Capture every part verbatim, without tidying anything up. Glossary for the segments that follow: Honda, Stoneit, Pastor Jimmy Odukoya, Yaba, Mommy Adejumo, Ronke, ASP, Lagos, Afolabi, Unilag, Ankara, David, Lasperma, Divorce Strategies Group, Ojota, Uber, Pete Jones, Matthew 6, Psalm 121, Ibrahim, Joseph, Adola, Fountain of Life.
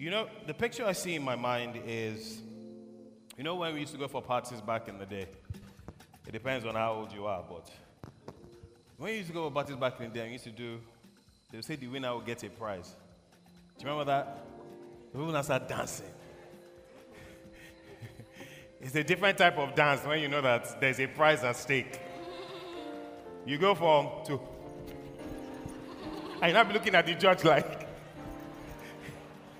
You know, the picture I see in my mind is, you know when we used to go for parties back in the day? It depends on how old you are, but when you used to go for parties back in the day, we used to do, they would say the winner will get a prize. Do you remember that? The people now start dancing. It's a different type of dance when you know that there's a prize at stake. You go from to, and you'll be looking at the judge like,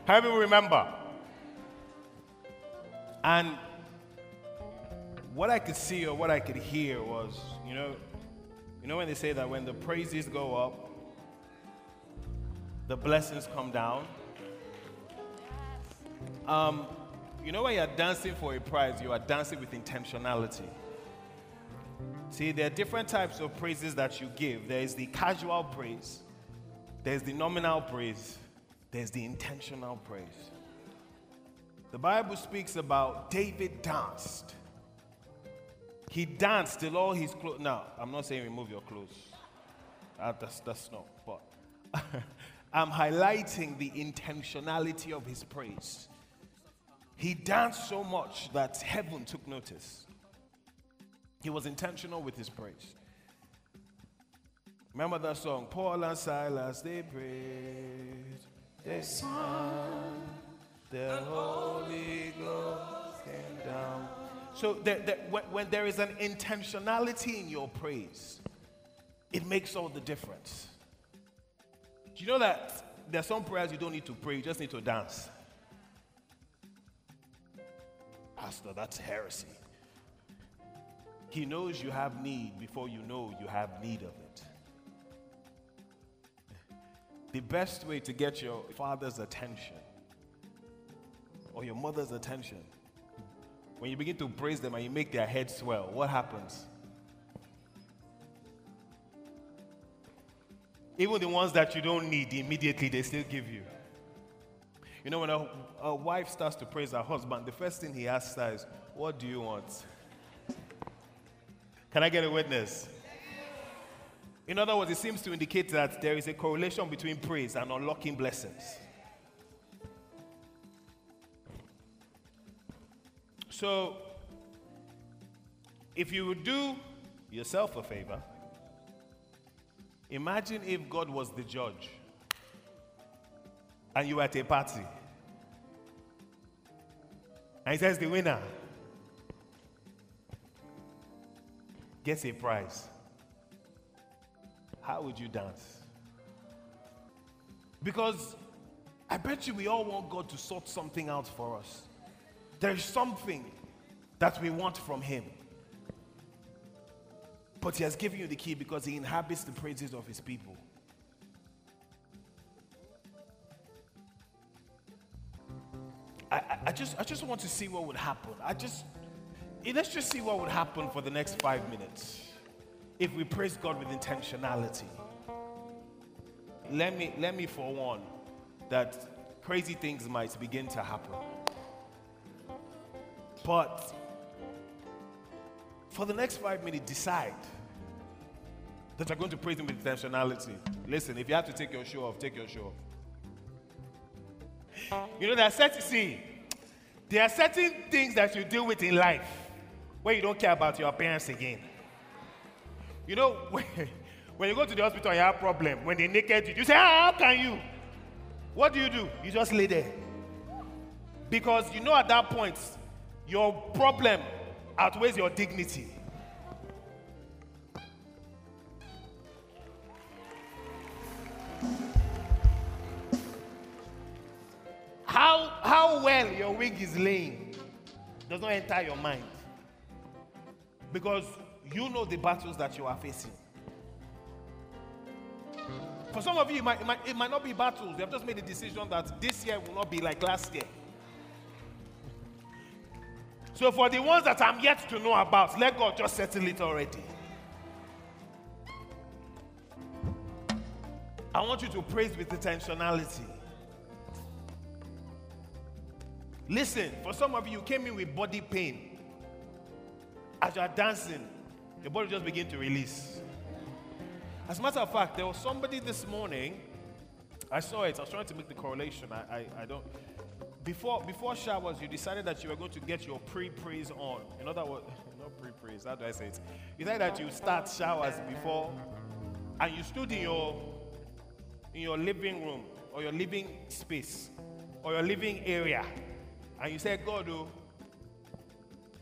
how do you remember? And what I could see or what I could hear was, you know, you know when they say that when the praises go up, the blessings come down. Um, you know when you're dancing for a prize, you are dancing with intentionality. See, there are different types of praises that you give. There is the casual praise, there's the nominal praise, there's the intentional praise. The Bible speaks about David danced. He danced till all his clothes. Now, I'm not saying remove your clothes. Uh, that's, that's not, but I'm highlighting the intentionality of his praise. He danced so much that heaven took notice. He was intentional with his praise. Remember that song, Paul and Silas, they prayed. They sang. The Holy Ghost came down. So there, there, when, when there is an intentionality in your praise, it makes all the difference. Do you know that there are some prayers you don't need to pray, you just need to dance? Pastor, that's heresy. He knows you have need before you know you have need of it. The best way to get your father's attention or your mother's attention, when you begin to praise them and you make their head swell, what happens? Even the ones that you don't need, immediately they still give you. You know, when a, a wife starts to praise her husband, the first thing he asks her is, what do you want? Can I get a witness? In other words, it seems to indicate that there is a correlation between praise and unlocking blessings. So, if you would do yourself a favor, imagine if God was the judge and you were at a party and he says the winner gets a prize. How would you dance? Because I bet you we all want God to sort something out for us. There's something that we want from him. But he has given you the key because he inhabits the praises of his people. I, I just I just want to see what would happen. I just let's just see what would happen for the next five minutes if we praise God with intentionality. Let me let me forewarn that crazy things might begin to happen. But for the next five minutes, decide that you're going to praise him with intentionality. Listen, if you have to take your shoe off, take your shoe off. You know, there are certain, see, there are certain things that you deal with in life where you don't care about your appearance again. You know, when, when you go to the hospital and you have a problem, when they naked you, you say, ah, how can you? What do you do? You just lay there. Because you know at that point, your problem outweighs your dignity. How, how well your wig is laying does not enter your mind. Because you know the battles that you are facing. For some of you, it might, it might, it might not be battles. You have just made a decision that this year will not be like last year. So for the ones that I'm yet to know about, let God just settle it already. I want you to praise with intentionality. Listen, for some of you, you came in with body pain. As you are dancing, your body just begins to release. As a matter of fact, there was somebody this morning I saw it. I was trying to make the correlation. I, I, I don't. Before before showers, you decided that you were going to get your pre-praise on. In other words, not pre-praise. How do I say it? You said that you start showers before, and you stood in your in your living room or your living space or your living area, and you said, God, oh,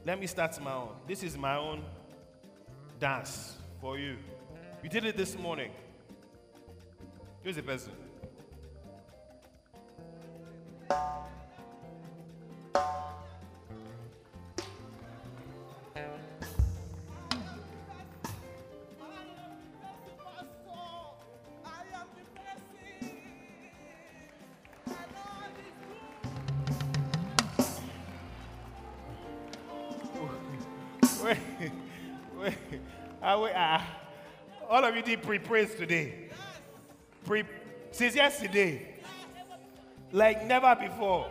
let me start my own. This is my own dance for you. You did it this morning. Who's the person? Wait, wait, are we, uh, all of you did pre-praise today. Pre- since yesterday. Like never before.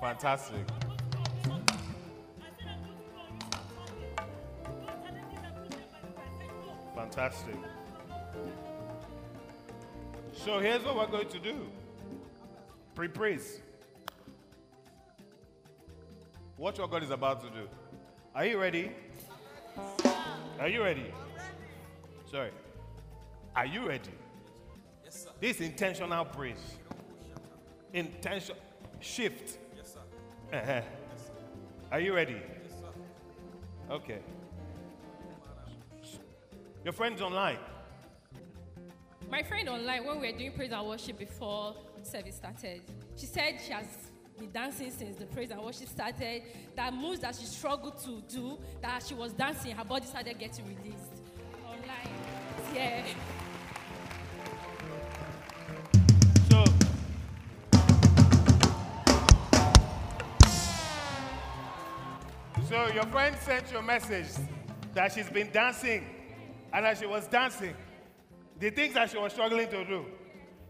Fantastic. Fantastic. So here's what we're going to do. Pre-praise. Watch what God is about to do. Are you ready? Are you ready? Sorry. Are you ready? Yes, sir. This intentional praise. Intention shift. Yes, sir. Uh-huh. Yes, sir. Are you ready? Yes, sir. Okay. Your friend's online. My friend online, when we were doing praise and worship before service started, she said she has been dancing since the praise and worship started. That moves that she struggled to do, that she was dancing, her body started getting released. Online. Yeah. So, so your friend sent you a message that she's been dancing, and as she was dancing, the things that she was struggling to do,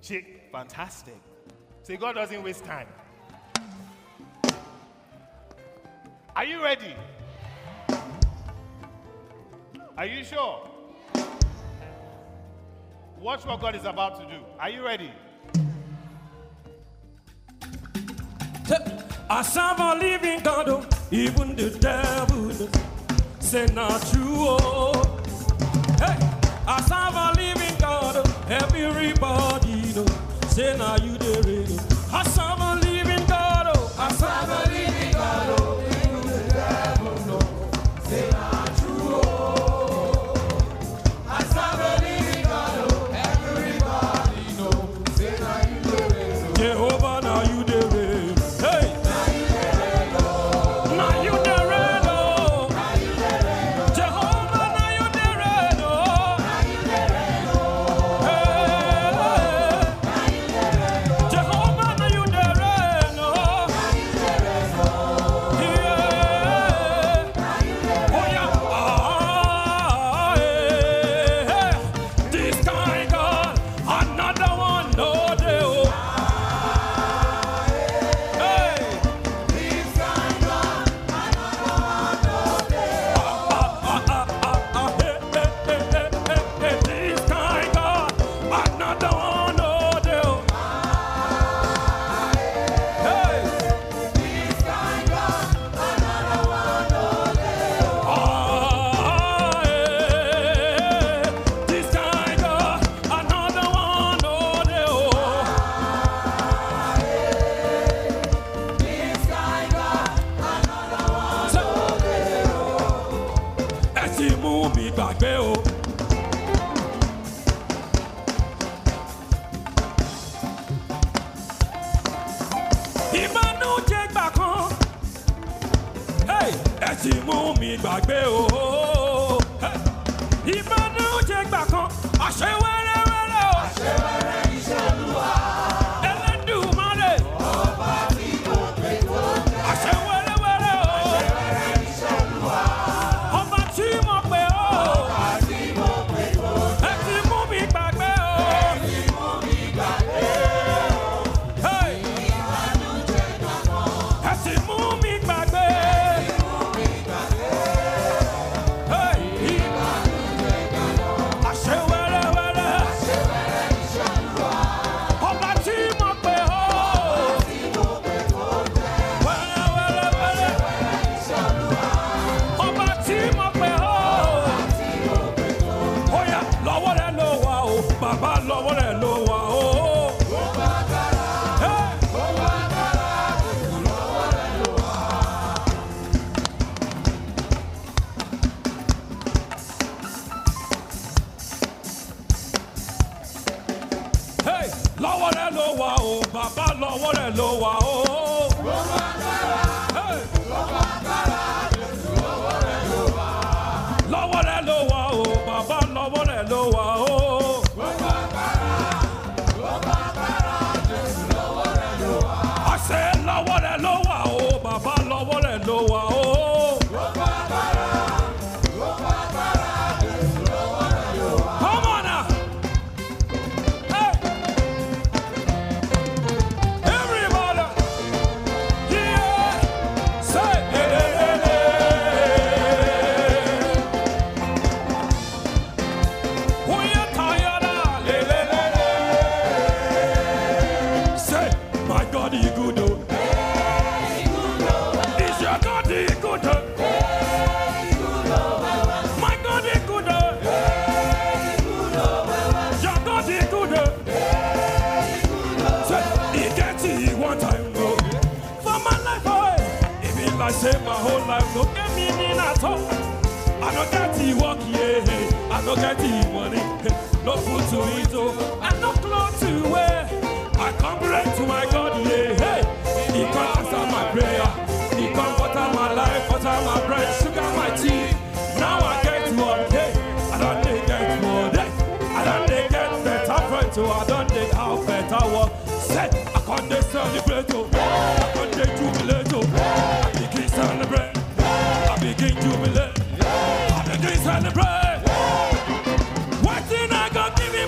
she, fantastic. See, God doesn't waste time. Are you ready? Are you sure? Watch what God is about to do. Are you ready? I serve a living God, even the devil say not true. Hey, I serve a living God, everybody know, say now you the radio. I serve a living God, oh. I serve a living God, oh. You the devil know, say now true, oh. I serve a living God, oh. Everybody know, say now you the radio. Jehovah, now you the radio. Hey, now you the radio. Now you the radio. Now you the radio. Jehovah. Hey!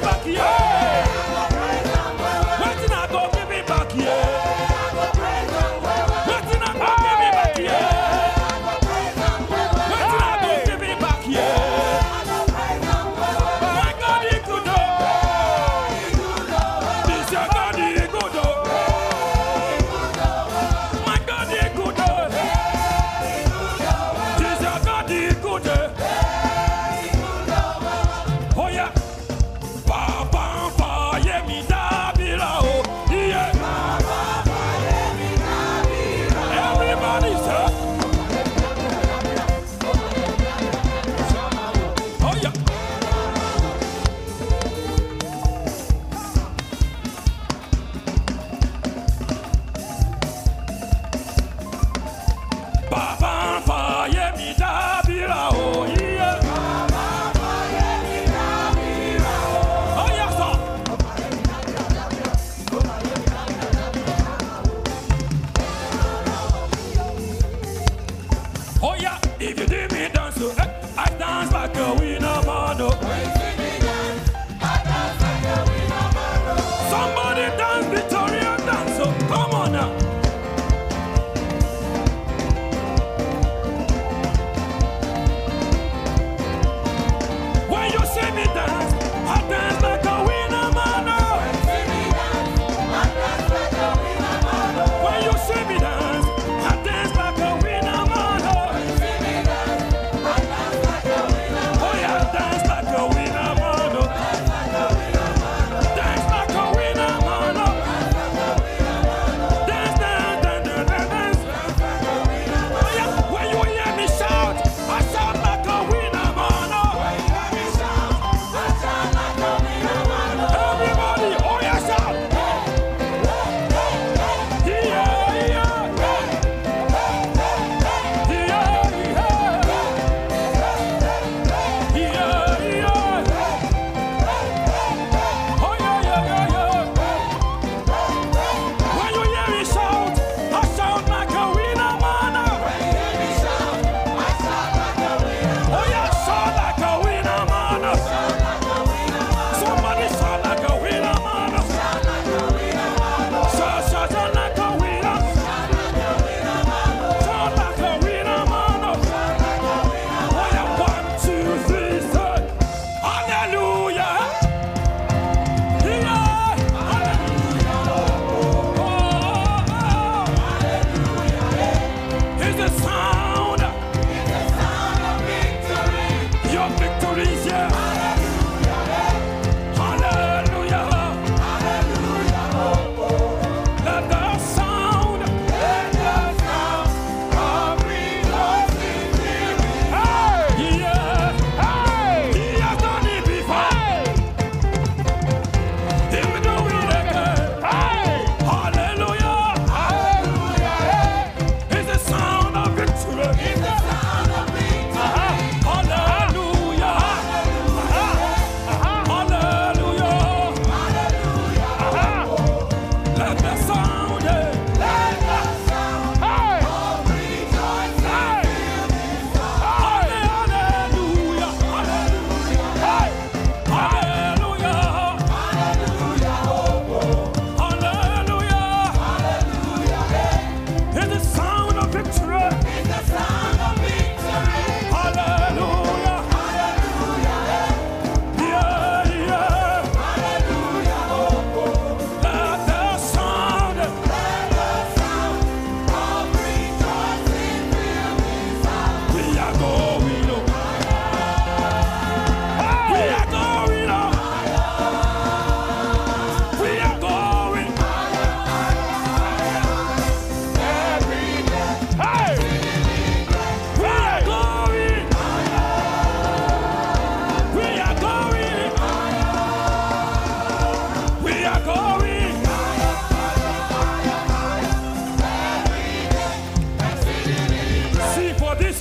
Back here. Why did I go give me back here?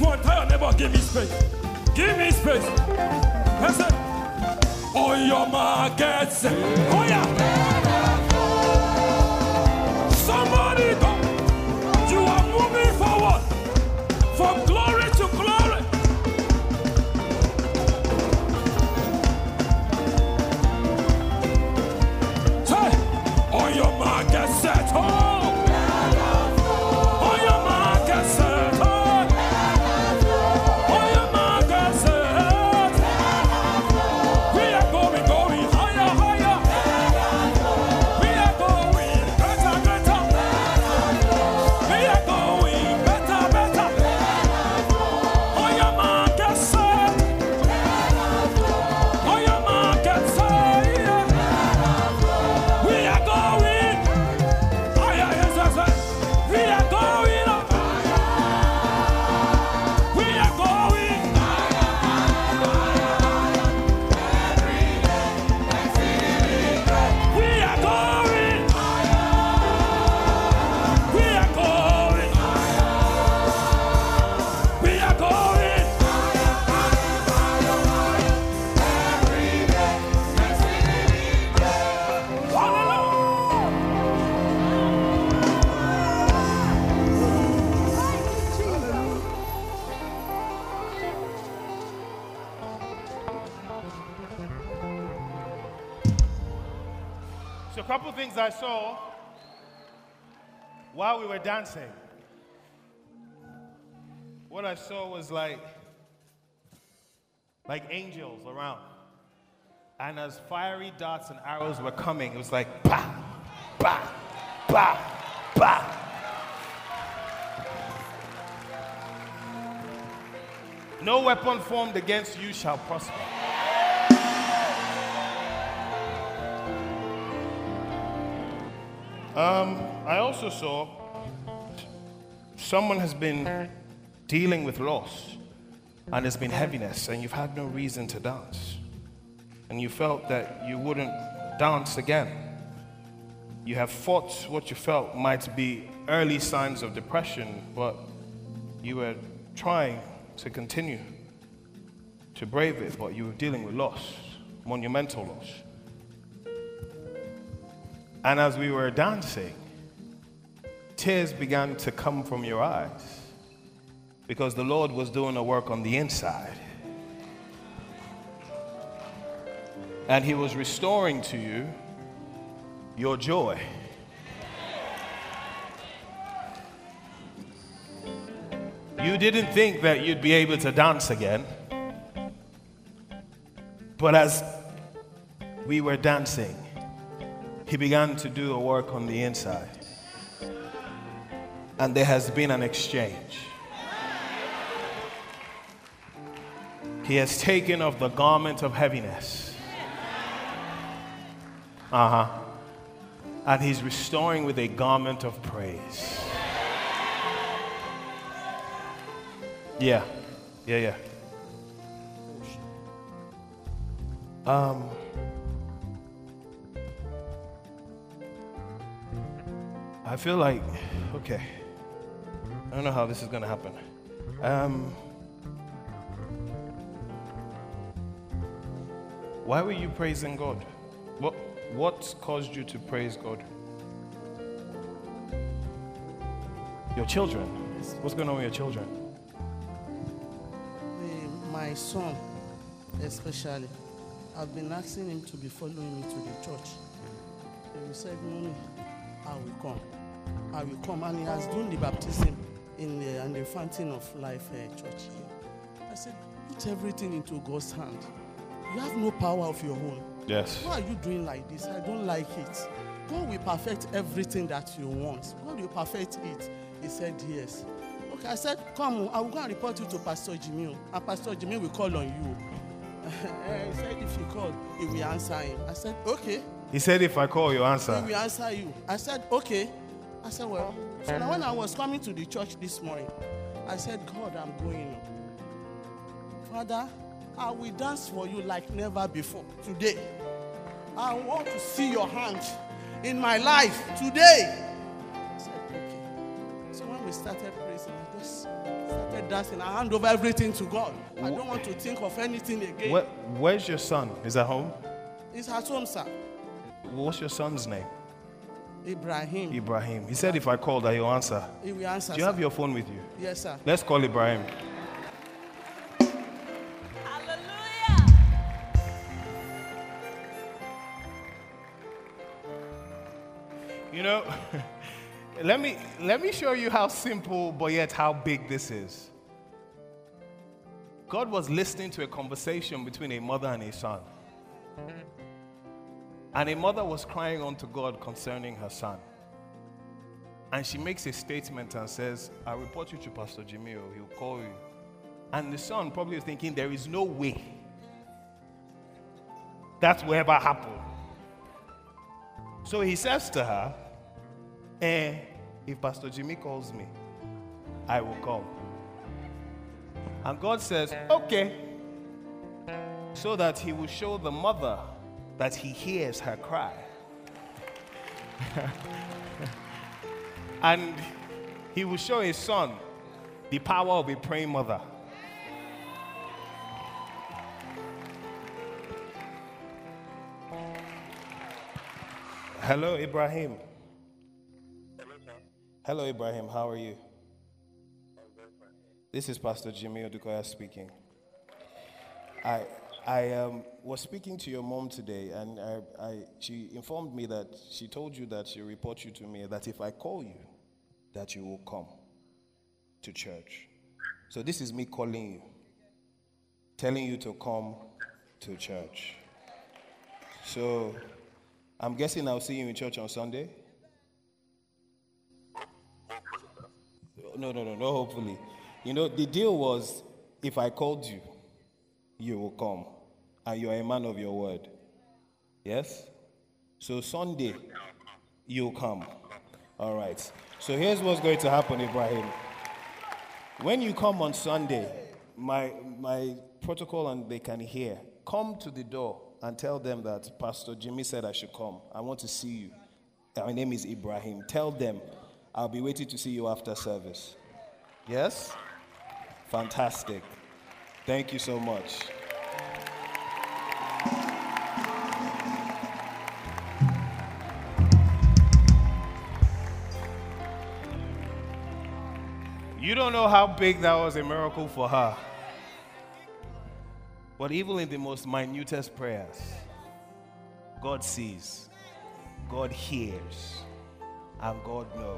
one, tell your neighbor, give me space. Give me space. That's it. On your markets. Oh, yeah. Somebody go. You are moving forward from glory to glory. Say, on your market set. Oh. I saw while we were dancing, what I saw was like like angels around, and as fiery darts and arrows were coming, it was like bah, bah, bah, bah. No weapon formed against you shall prosper. Um, I also saw someone has been dealing with loss, and there's been heaviness, and you've had no reason to dance, and you felt that you wouldn't dance again. You have fought what you felt might be early signs of depression, but you were trying to continue to brave it, but you were dealing with loss, monumental loss. And as we were dancing, tears began to come from your eyes because the Lord was doing a work on the inside. And He was restoring to you your joy. You didn't think that you'd be able to dance again, but as we were dancing, He began to do a work on the inside. And there has been an exchange. He has taken off the garment of heaviness. Uh-huh. And He's restoring with a garment of praise. Yeah. Yeah, yeah. Um... I feel like, okay, I don't know how this is going to happen. Um, why were you praising God? What, what caused you to praise God? Your children. What's going on with your children? My son, especially. I've been asking him to be following me to the church. He said, Mommy, I will come. I will come, and he has done the baptism in the, in the Fountain of Life uh, church here. I said, put everything into God's hand. You have no power of your own. Yes. Why are you doing like this? I don't like it. God will perfect everything that you want. God will perfect it. He said, yes. Okay, I said, come, I will go and report you to Pastor Jimmy. And Pastor Jimmy will call on you. He said, if you call, he will answer him. I said, okay. He said, if I call, you answer. He will answer you. I said, okay. I said, well, so now when I was coming to the church this morning, I said, God, I'm going. Father, I will dance for you like never before today. I want to see your hand in my life today. I said, okay. So when we started praising, I just started that thing. I hand over everything to God. I don't want to think of anything again. Where, where's your son? Is that home? He's at home, sir. What's your son's name? Ibrahim. Ibrahim. He said if I call that he'll answer. He will answer. Do you sir. have your phone with you? Yes, sir. Let's call Ibrahim. Hallelujah. You know, let me let me show you how simple but yet how big this is. God was listening to a conversation between a mother and a son. And a mother was crying unto God concerning her son. And she makes a statement and says, I report you to Pastor Jimmy, he'll call you. And the son probably is thinking, there is no way that will ever happen. So he says to her, eh, if Pastor Jimmy calls me, I will come. And God says, okay. So that he will show the mother that he hears her cry. And he will show his son the power of a praying mother. Hello, Ibrahim. Hello, sir. Hello, Ibrahim. How are you? I'm good, sir. This is Pastor Jimmy Odukoya speaking. I... I um, was speaking to your mom today, and I, I, she informed me that she told you that she reports you to me, that if I call you, that you will come to church. So this is me calling you, telling you to come to church. So I'm guessing I'll see you in church on Sunday? No, no, no, no, hopefully. You know, the deal was, if I called you, you will come, and you are a man of your word. Yes? So Sunday, you'll come. All right. So here's what's going to happen, Ibrahim. When you come on Sunday, my, my protocol, and they can hear, come to the door and tell them that Pastor Jimmy said I should come. I want to see you. My name is Ibrahim. Tell them I'll be waiting to see you after service. Yes? Fantastic. Thank you so much. You don't know how big that was a miracle for her. But even in the most minutest prayers, God sees, God hears, and God knows.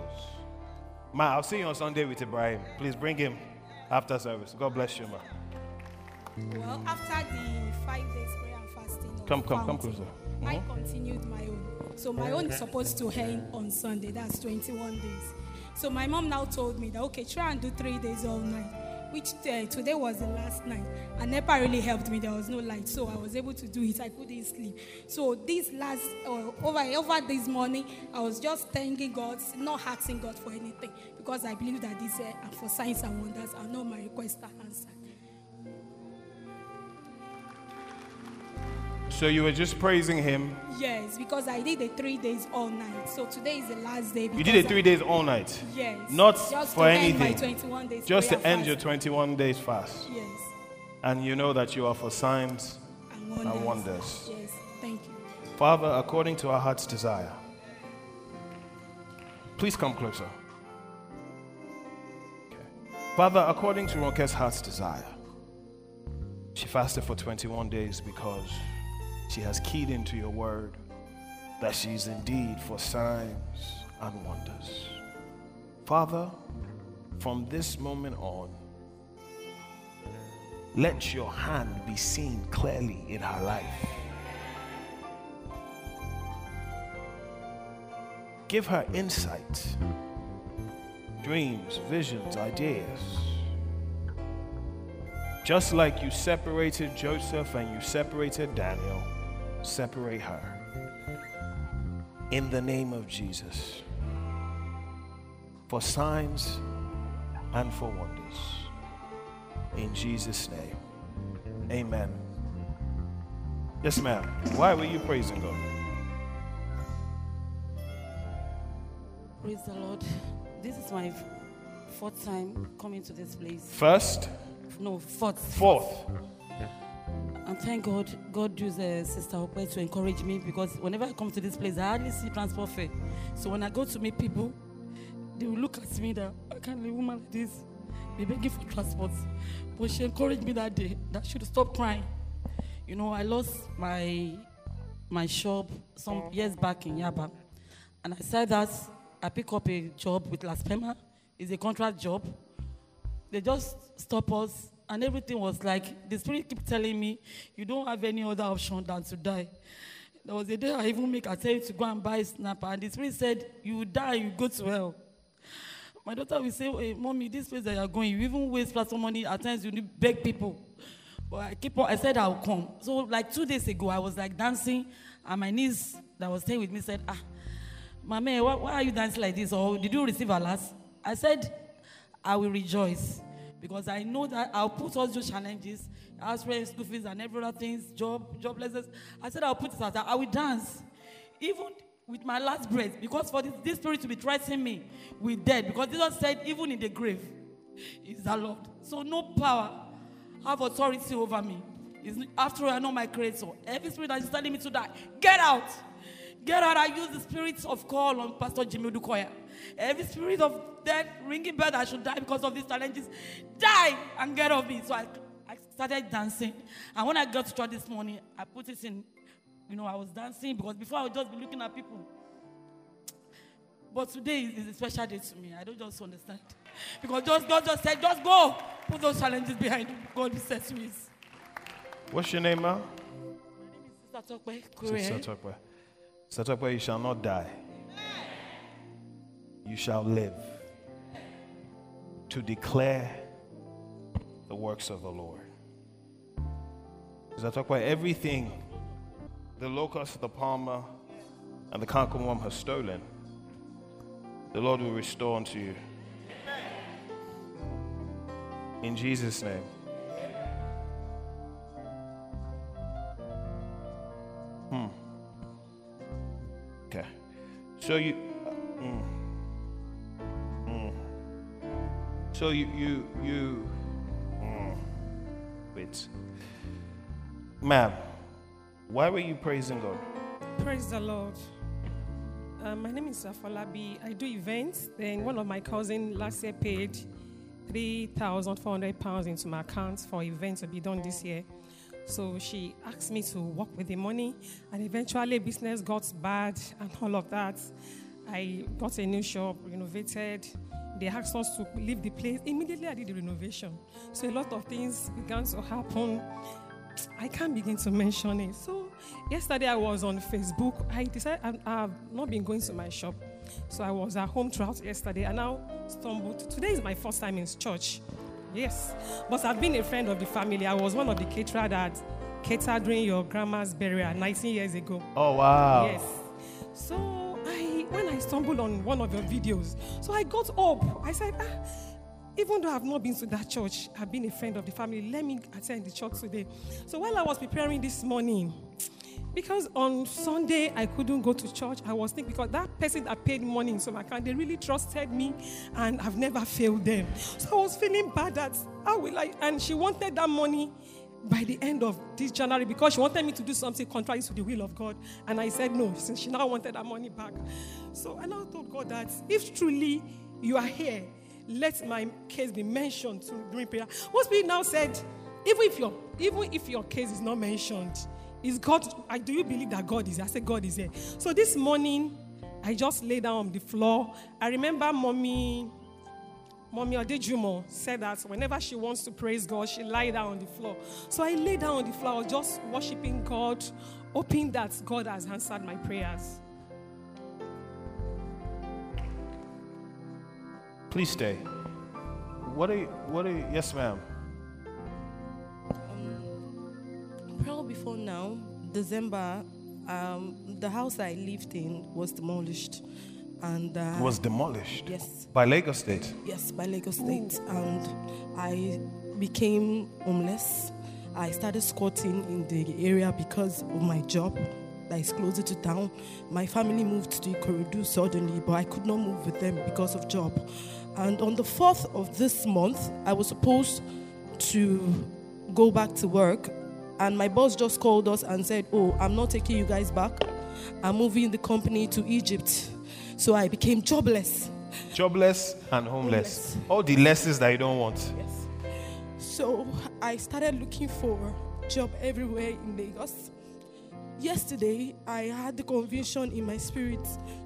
Ma, I'll see you on Sunday with Ibrahim. Please bring him after service. God bless you, ma. Well, after the five days prayer and fasting, come, come, come closer. Mm-hmm. I continued my own. So my own is supposed to end on Sunday. That's twenty-one days. So my mom now told me that, okay, try and do three days all night, which uh, today was the last night. And Nepa really helped me. There was no light, so I was able to do it. I couldn't sleep. So this last, uh, over, over this morning, I was just thanking God, not asking God for anything, because I believe that this uh, for signs and wonders, I know my requests are answered. So you were just praising him? Yes, because I did the three days all night. So today is the last day. You did the three I, days all night? Yes. Not just for anything. twenty-one days just to end fast. Your twenty-one days fast. Yes. And you know that you are for signs and wonders. And wonders. Yes, thank you. Father, according to our heart's desire, please come closer. Okay. Father, according to Ronke's heart's desire, she fasted for twenty-one days because she has keyed into your word that she's indeed for signs and wonders. Father, from this moment on, let your hand be seen clearly in her life. Give her insight, dreams, visions, ideas. Just like you separated Joseph and you separated Daniel, separate her. In the name of Jesus. For signs and for wonders. In Jesus' name. Amen. Yes, ma'am. Why were you praising God? Praise the Lord. This is my Fourth time coming to this place. First? No, fourth. Fourth. And thank God, God used uh, Sister Hope to encourage me, because whenever I come to this place, I hardly see transport fare. So when I go to meet people, they will look at me that I can't leave a woman like this. Be begging for transport. But she encouraged me that day that I should stop crying. You know, I lost my my shop some years back in Yaba. And I said that I pick up a job with Lasperma. It's a contract job. They just stop us. And everything was like, the spirit kept telling me, you don't have any other option than to die. There was a day I even make attempt to go and buy a snapper, and the spirit said, you will die, you go to hell. My daughter will say, hey, Mommy, this place that you are going, you even waste plastic money, at times you need to beg people. But I keep on, I said I'll come. So like two days ago, I was like dancing, and my niece that was staying with me said, ah, Mommy, why, why are you dancing like this? Or did you receive a last? I said, I will rejoice. Because I know that I'll put all those challenges, house rent, school fees, and every other things, job, joblessness. I said I'll put it out. I will dance, even with my last breath. Because for this, this spirit to be threatening me with death, because Jesus said, even in the grave, is the Lord. So no power have authority over me. It's, after all, I know my Creator. Every spirit that is telling me to die, get out, get out. I use the spirit of call on Pastor Jimmy Odukoya. Every spirit of death, ringing bell, I should die because of these challenges. Die and get off me. So I, I started dancing. And when I got to church this morning, I put it in, you know, I was dancing because before I would just be looking at people. But today is a special day to me. I don't just understand. Because just God just said, just go. Put those challenges behind you. God says to me. What's your name, ma'am? My name is Sister Tokwe. Sister Tokwe. Sister Tokwe, you shall not die. You shall live to declare the works of the Lord. As I talk about everything the locust, the palmer, and the cankerworm has stolen, the Lord will restore unto you. In Jesus' name. Hmm. Okay. So you... Mm. So you, you, you, mm, wait. Ma'am, why were you praising God? Praise the Lord. Uh, my name is Afolabi. I do events. Then one of my cousins last year paid three thousand four hundred pounds into my account for events to be done this year. So she asked me to work with the money, and eventually business got bad and all of that. I got a new shop, renovated. They asked us to leave the place. Immediately, I did the renovation. So a lot of things began to happen. I can't begin to mention it. So yesterday, I was on Facebook. I decided I've not been going to my shop. So I was at home throughout yesterday. I now stumbled. Today is my first time in church. Yes. But I've been a friend of the family. I was one of the caterers that catered during your grandma's burial nineteen years ago. Oh, wow. Yes. So... when I stumbled on one of your videos, so I got up. I said, ah, even though I've not been to that church, I've been a friend of the family, let me attend the church today. So while I was preparing this morning, because on Sunday I couldn't go to church, I was thinking, because that person that paid money into my account, they really trusted me, and I've never failed them. So I was feeling bad that how will I, and she wanted that money by the end of this January, because she wanted me to do something contrary to the will of God. And I said no, since she now wanted that money back. So I now told God that if truly you are here, let my case be mentioned during prayer. What we now said, even if your, even if your case is not mentioned, is God, do you believe that God is here? I said, God is here. So this morning, I just lay down on the floor. I remember Mommy... Mommy Adejumo said that whenever she wants to praise God, she lies down on the floor. So I lay down on the floor, just worshiping God, hoping that God has answered my prayers. Please stay. What are you, what are you, yes, ma'am. Um, probably before now, December, um, the house I lived in was demolished. And, uh, was demolished? Yes. By Lagos State? Yes, by Lagos State. Ooh. And I became homeless. I started squatting in the area because of my job that is closer to town. My family moved to Ikorodu suddenly, but I could not move with them because of job. And on the fourth of this month, I was supposed to go back to work. And my boss just called us and said, oh, I'm not taking you guys back. I'm moving the company to Egypt. So I became jobless. Jobless and homeless. homeless. All the lessons that you don't want. Yes. So I started looking for a job everywhere in Lagos. Yesterday, I had the conviction in my spirit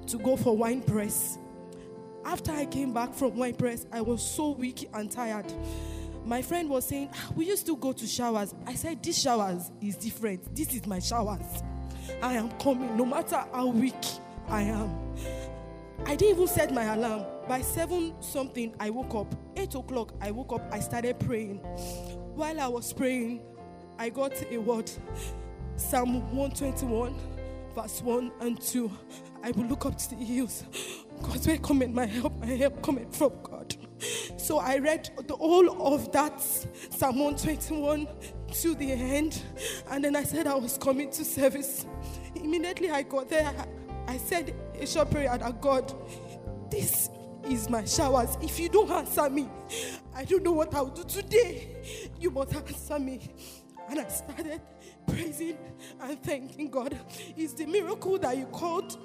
to go for wine press. After I came back from wine press, I was so weak and tired. My friend was saying, we used to go to showers. I said, this showers is different. This is my showers. I am coming, no matter how weak I am. I didn't even set my alarm. By seven something, I woke up. Eight o'clock, I woke up. I started praying. While I was praying, I got a word. Psalm one twenty-one, verse one and two. I will look up to the hills. God's way cometh my help, my help cometh from God. So I read the whole of that Psalm one twenty-one to the end, and then I said I was coming to service. Immediately I got there, I said a short prayer that God, this is my showers. If you don't answer me, I don't know what I'll do today. You must answer me. And I started praising and thanking God. It's the miracle that you called.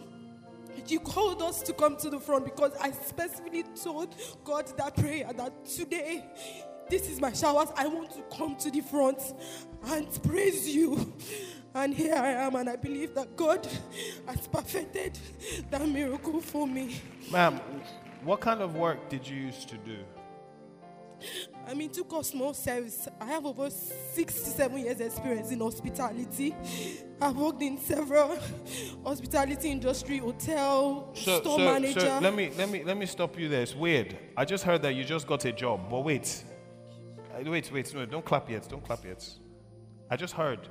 You called us to come to the front, because I specifically told God that prayer that today, this is my showers. I want to come to the front and praise you. And here I am, and I believe that God has perfected that miracle for me. Ma'am, what kind of work did you used to do? I'm into customer service. I have over six to seven years experience in hospitality. I've worked in several hospitality industry, hotel, so, store so, manager. So let me let me let me stop you there. It's weird. I just heard that you just got a job. But wait, wait, wait. No, don't clap yet. Don't clap yet. I just heard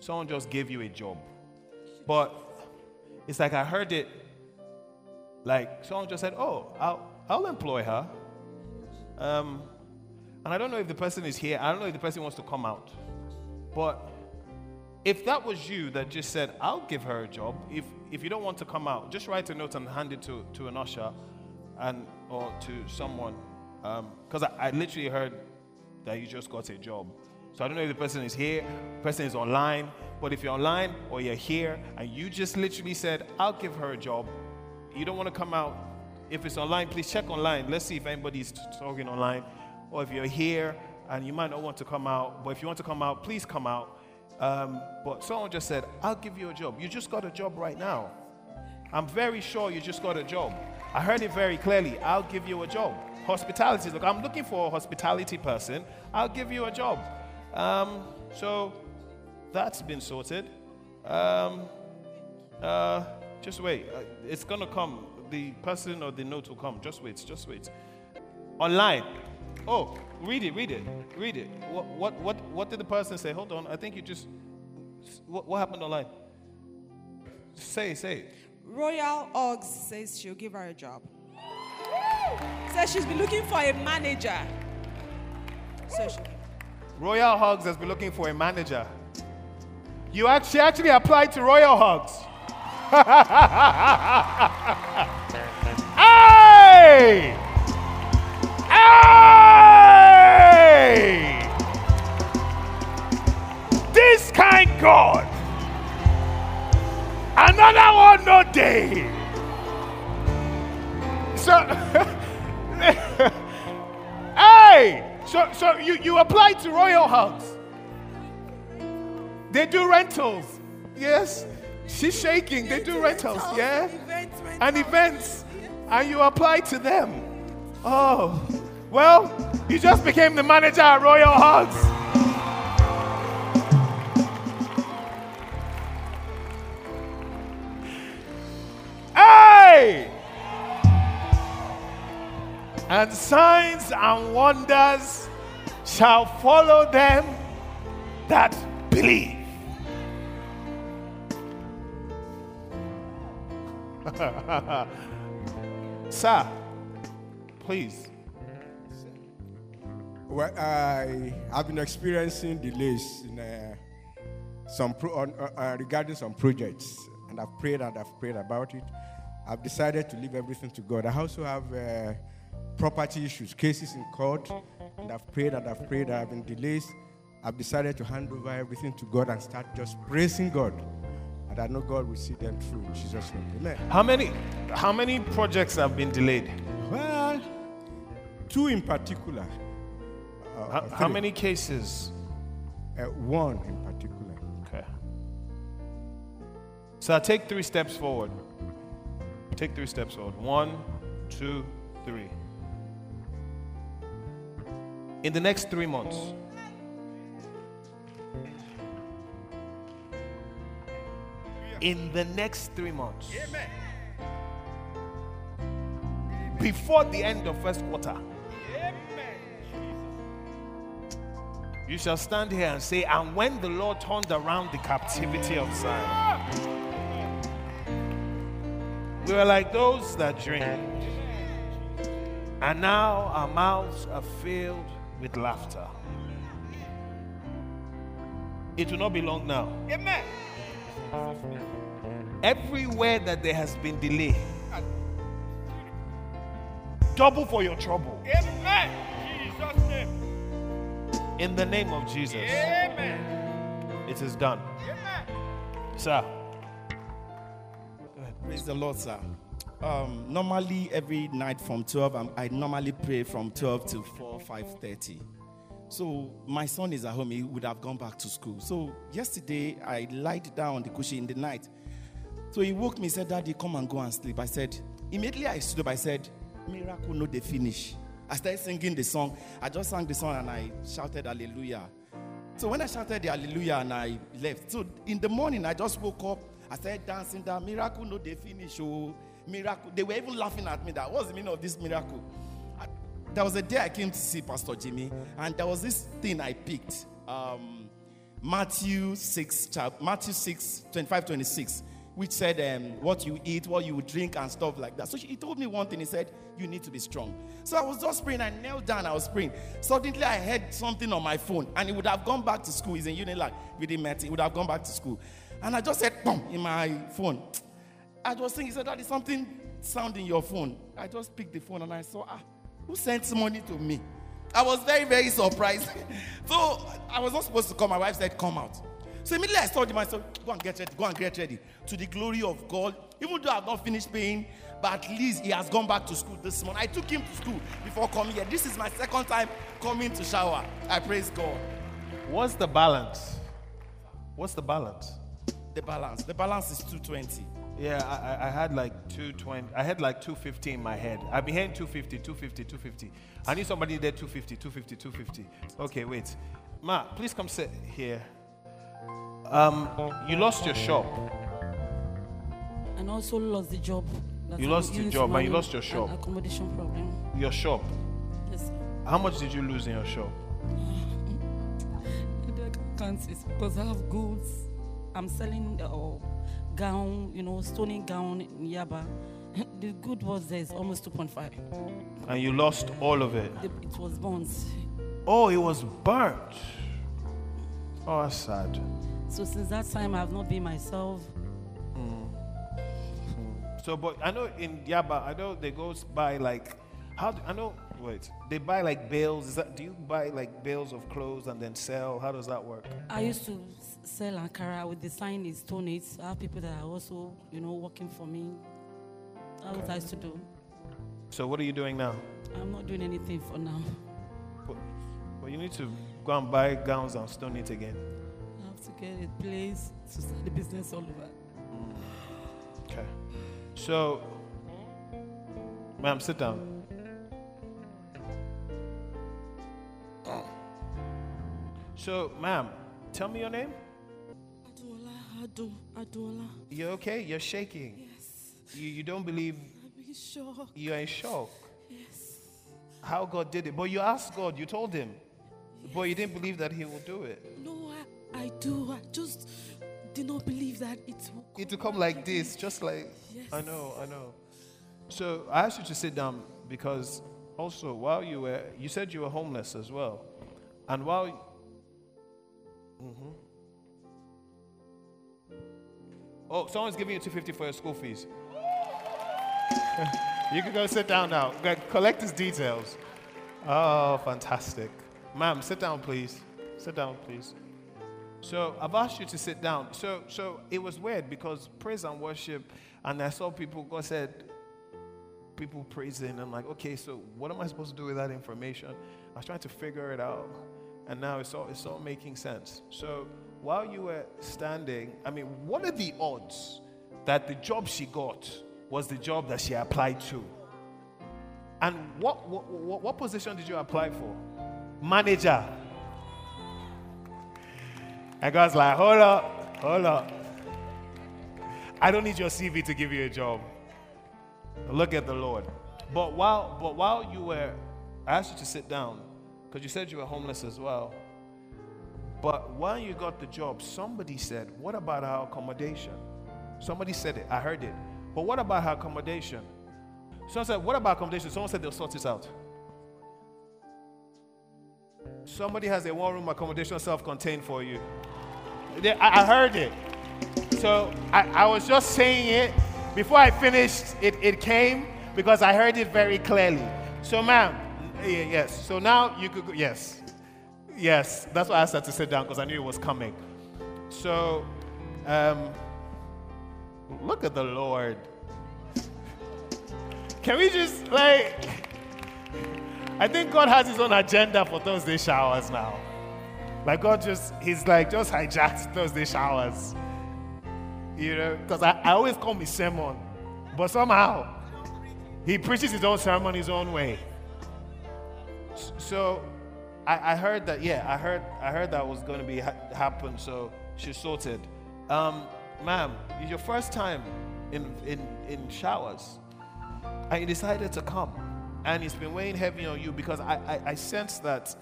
someone just gave you a job, but it's like I heard it. Like someone just said, "Oh, I'll I'll employ her." Um. And I don't know if the person is here. I don't know if the person wants to come out. But if that was you that just said, I'll give her a job. If if you don't want to come out, just write a note and hand it to, to an usher and or to someone. Because um, I, I literally heard that you just got a job. So I don't know if the person is here, the person is online. But if you're online or you're here and you just literally said, I'll give her a job. You don't want to come out. If it's online, please check online. Let's see if anybody's talking online. Or if you're here and you might not want to come out, but if you want to come out, please come out. Um, but someone just said, I'll give you a job. You just got a job right now. I'm very sure you just got a job. I heard it very clearly. I'll give you a job. Hospitality. Look, I'm looking for a hospitality person. I'll give you a job. Um, so that's been sorted. Um, uh, just wait. It's going to come. The person or the note will come. Just wait. Just wait. Online. Oh, read it, read it, read it. What, what, what, what did the person say? Hold on, I think you just. What, what happened online? Say, say. Royal Hugs says she'll give her a job. Says she's been looking for a manager. So she... Royal Hugs has been looking for a manager. You actually, she actually applied to Royal Hugs. Hey! Hey! This kind God, another one no day. So, hey, so so you you apply to Royal Hugs. They do rentals, yes. She's shaking. They do rentals, yeah, and events, and you apply to them. Oh. Well, you just became the manager at Royal Hugs. Hey! And signs and wonders shall follow them that believe. Sir, please. Well, I have been experiencing delays in uh, some pro- on, uh, regarding some projects, and I've prayed and I've prayed about it. I've decided to leave everything to God. I also have uh, property issues, cases in court, and I've prayed and I've prayed, I've been delayed. I've decided to hand over everything to God and start just praising God. And I know God will see them through in Jesus' name. Amen. How many, how many projects have been delayed? Well, two in particular. Uh, how, how many cases? Uh, one in particular. Okay. So I take three steps forward. Take three steps forward. One, two, three. In the next three months, in the next three months, Amen. Before the end of first quarter, Amen. You shall stand here and say, and when the Lord turned around the captivity of Zion, we were like those that dreamed, and now our mouths are filled with laughter. It will not be long now. Amen. Everywhere that there has been delay, double for your trouble. Amen. Jesus' name. In the name of Jesus. Amen. It is done. Amen. Sir. Praise the Lord, sir. Um, normally every night from twelve, I'm, I normally pray from twelve to four, five thirty. So my son is at home. He would have gone back to school. So yesterday, I lied down on the cushion in the night. So he woke me, said, Daddy, come and go and sleep. I said, immediately I stood up, I said, miracle no dey finish. I started singing the song. I just sang the song and I shouted hallelujah. So when I shouted the hallelujah and I left, so in the morning, I just woke up. I started dancing that miracle no dey finish. Oh, miracle. They were even laughing at me that, what's the meaning of this miracle? There was a day I came to see Pastor Jimmy, and there was this thing I picked, um, Matthew six, Matthew six, twenty-five, twenty-six, which said um, what you eat, what you drink, and stuff like that. So she, he told me one thing. He said, you need to be strong. So I was just praying. I knelt down. I was praying. Suddenly, I heard something on my phone, and he would have gone back to school. He's in Unilag. We didn't meet. He would have gone back to school. And I just said, boom, in my phone. I was thinking, he said, that is something sound in your phone. I just picked the phone, and I saw, ah, who sent money to me? I was very, very surprised. So I was not supposed to come. My wife said, come out. So immediately I told him, I said, go and get ready, go and get ready. To the glory of God, even though I've not finished paying, but at least he has gone back to school this morning. I took him to school before coming here. This is my second time coming to shower. I praise God. What's the balance? What's the balance? The balance. The balance is two twenty. Yeah, I, I had like two twenty. I had like two fifty in my head. I've been hearing two fifty, two fifty, two fifty. I knew somebody there, two fifty, two fifty, two fifty. Okay, wait. Ma, please come sit here. Um, you lost your shop. And also lost the job. That you lost your job, but you lost your shop. Accommodation problem. Your shop. Yes, sir. How much did you lose in your shop? I can't say because I have goods. I'm selling the all. Gown, you know, Stoneit gown in Yaba. The good was there is almost two point five. And you lost all of it? It, it was burnt. Oh, it was burnt. Oh, that's sad. So since that time, I've not been myself. Mm. Mm. So, but I know in Yaba, I know they go buy like, how do, I know, wait, they buy like bales. Is that, do you buy like bales of clothes and then sell? How does that work? I used to sell Ankara with the sign is Stoneit. I have people that are also, you know, working for me. That's what I used to do. So what are you doing now? I'm not doing anything for now. But, but you need to go and buy gowns and Stoneit again. I have to get a place to start the business all over. Mm. Okay. So, ma'am, sit down. So, ma'am, tell me your name. Adola. You're okay? You're shaking? Yes. You, you don't believe? I'm in shock. You're in shock? Yes. How God did it. But you asked God. You told him. Yes. But you didn't believe that he will do it. No, I, I do. I just did not believe that it will come. It will come like this. Just like, yes. I know, I know. So I asked you to sit down because also while you were, you said you were homeless as well. And while, mm-hmm. Oh, someone's giving you two hundred fifty dollars for your school fees. You can go sit down now. Collect his details. Oh, fantastic. Ma'am, sit down, please. Sit down, please. So I've asked you to sit down. So so it was weird because praise and worship, and I saw people, God said, people praising. I'm like, okay, so what am I supposed to do with that information? I was trying to figure it out. And now it's all, it's all making sense. So while you were standing, I mean, what are the odds that the job she got was the job that she applied to? And what what, what, what position did you apply for? Manager. And God's like, hold up, hold up. I don't need your C V to give you a job. Look at the Lord. But while, but while you were, I asked you to sit down, because you said you were homeless as well. But while you got the job, somebody said, what about our accommodation? Somebody said it, I heard it. But what about her accommodation? Someone said, what about accommodation? Someone said they'll sort this out. Somebody has a one-room accommodation self-contained for you. They, I, I heard it. So I, I was just saying it. Before I finished, it, it came because I heard it very clearly. So ma'am, yes. So now you could go, yes. Yes, that's why I asked her to sit down because I knew it was coming. So, um, look at the Lord. Can we just, like, I think God has his own agenda for Thursday Showers now. Like, God just, he's like, just hijacked Thursday Showers. You know, because I, I always call me sermon, but somehow he preaches his own sermon his own way. So, I, I heard that, yeah, I heard I heard that was going to be ha happen, so she sorted. Um, ma'am, it's your first time in, in, in showers, and you decided to come, and it's been weighing heavy on you because I, I, I sense that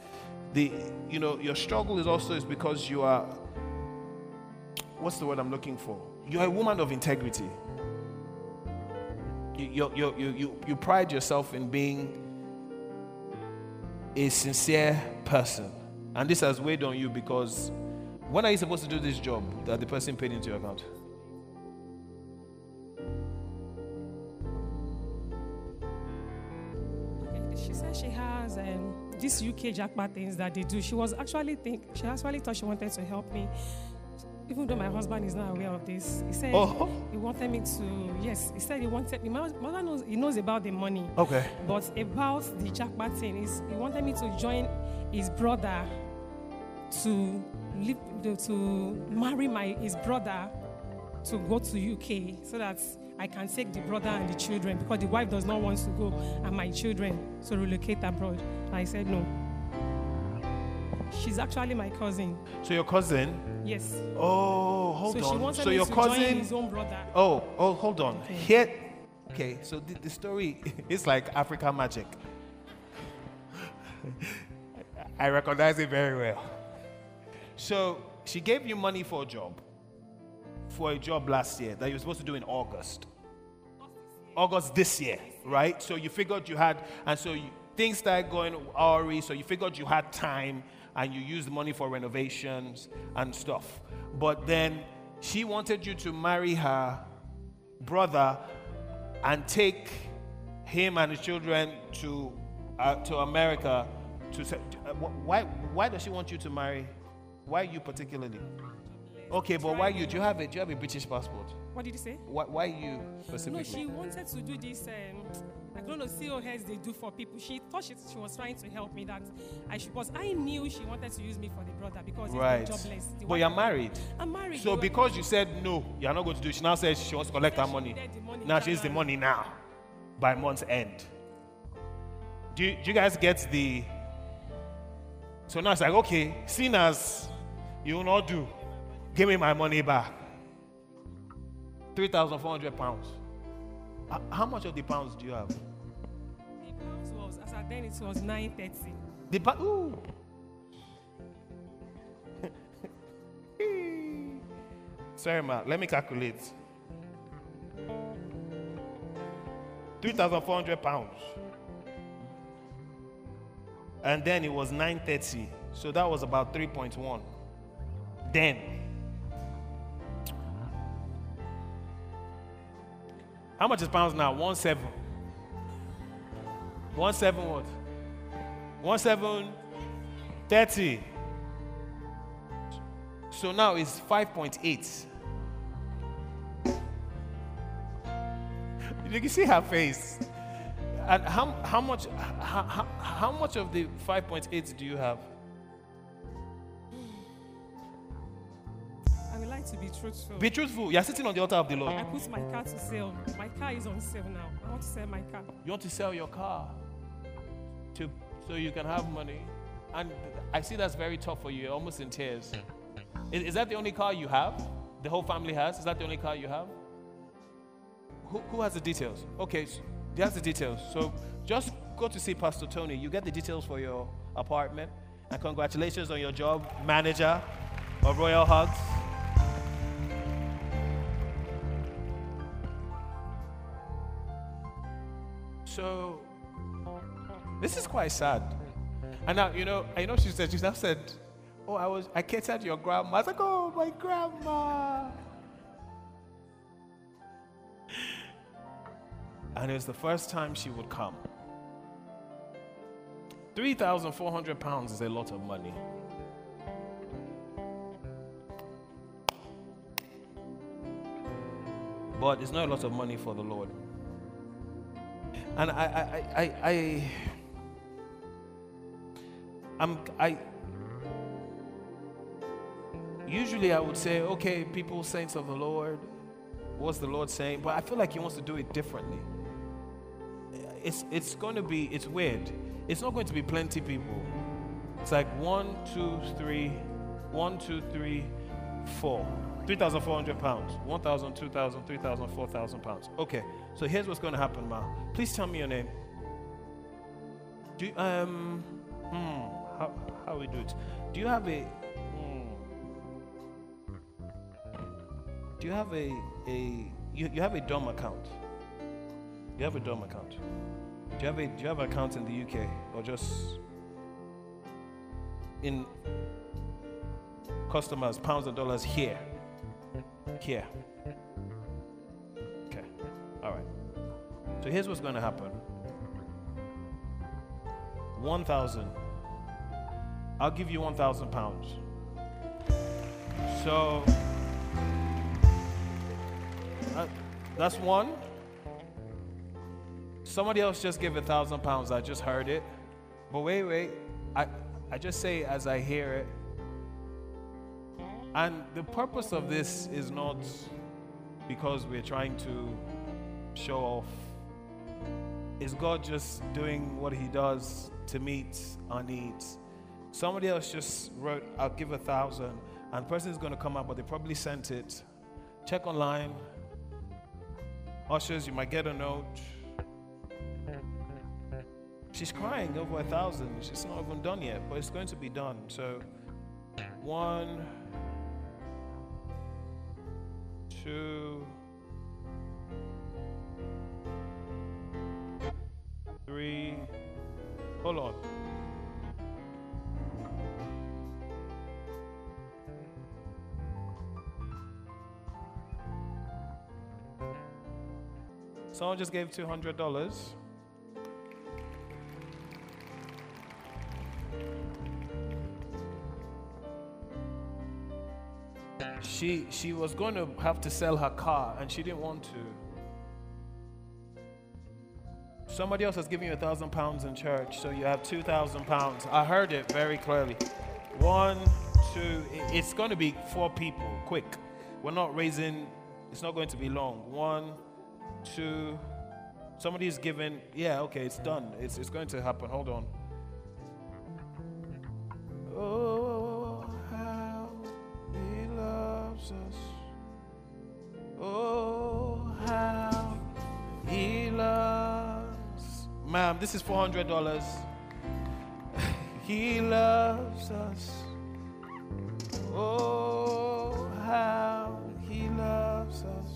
the, you know, your struggle is also is because you are, what's the word I'm looking for? You're a woman of integrity. You, you, you, you, you pride yourself in being a sincere person, and this has weighed on you because when are you supposed to do this job that the person paid into your account? She said she has um, this U K jackpot things that they do. She was actually think she actually thought she wanted to help me, even though my husband is not aware of this. He said oh. he wanted me to, yes, he said he wanted me, my mother knows, he knows about the money. Okay. But about the jackpot thing, he wanted me to join his brother to live, to marry my, his brother to go to U K so that I can take the brother and the children because the wife does not want to go and my children to relocate abroad. And I said no. She's actually my cousin. So your cousin? Yes. Oh, hold so on. She so your cousin, his own brother. Oh, oh, hold on. Okay. Here, okay. So the, the story is like African magic. I recognize it very well. So she gave you money for a job, for a job last year that you were supposed to do in August. August this year, right? So you figured you had, and so you, things started going awry. So you figured you had time. And you used money for renovations and stuff. But then she wanted you to marry her brother and take him and his children to uh, to America. To uh, why why does she want you to marry? Why you particularly? Okay, but why you? Do you have a do you have a British passport? What did you say? Why, why you specifically? No, she wanted to do this. Um... I don't know, C O S they do for people. She thought she, she was trying to help me that I should, because I knew she wanted to use me for the brother because he's right. jobless. The but you're married. I'm married. So because were, you said no, you're not going to do it, she now says she wants to collect her money. money. Now she needs the money now, by month's end. Do you, do you guys get the... So now it's like, okay, seeing as you will not do, give me my money back. three thousand four hundred pounds. How much of the pounds do you have? The pounds was, as at then it was nine thirty. The pa ooh. Sorry, ma. Let me calculate. three thousand four hundred pounds. And then it was nine thirty. So that was about three point one. Then. How much is pounds now? One seven. One seven what? One seven thirty. So now it's five point eight. You can see her face. And how how much how, how much of the five point eight do you have? I would like to be truthful. Be truthful. You are sitting on the altar of the Lord. I put my car to sale. My car is on sale now. I want to sell my car. You want to sell your car to so you can have money, and I see that's very tough for you. You're almost in tears. Is, is that the only car you have? The whole family has. Is that the only car you have? Who, who has the details? Okay, so that's the details. So just go to see Pastor Tony. You get the details for your apartment. And congratulations on your job, manager of Royal Hugs. So this is quite sad. And now, you know, I know she said, she now said, oh, I was, I catered your grandma. I was like, oh, my grandma. And it was the first time she would come. three thousand four hundred pounds is a lot of money. But it's not a lot of money for the Lord. And I, I, I, I, I'm, I, usually I would say, okay, people, saints of the Lord, what's the Lord saying? But I feel like He wants to do it differently. It's, it's going to be, it's weird. It's not going to be plenty people. It's like one, two, three, one, two, three, four. three thousand four hundred pounds. one thousand, two thousand, three thousand, four thousand pounds. Okay, so here's what's going to happen, Ma. Please tell me your name. Do you, um, hmm, how, how we do it? Do you have a, hmm, do you have a, a, you, you have a D O M account? You have a D O M account. Do you have a do you have an account in the U K or just in customers, pounds and dollars here? Here. Okay. All right. So here's what's going to happen. One thousand. I'll give you one thousand pounds. So uh, that's one. Somebody else just gave a thousand pounds. I just heard it. But wait, wait. I, I just say it as I hear it. And the purpose of this is not because we're trying to show off. It's God just doing what He does to meet our needs. Somebody else just wrote, I'll give a thousand. And the person is going to come up, but they probably sent it. Check online. Ushers, you might get a note. She's crying over a thousand. She's not even done yet, but it's going to be done. So, one, two, three. Hold on. Someone just gave two hundred dollars. She, she was going to have to sell her car, and she didn't want to. Somebody else has given you a thousand pounds in church, so you have two thousand pounds. I heard it very clearly. One, two. It's going to be four people. Quick. We're not raising. It's not going to be long. One, two. Somebody's given. Yeah. Okay. It's done. It's it's going to happen. Hold on. Oh. Oh, how He loves. Ma'am, this is four hundred dollars. He loves us. Oh, how He loves us.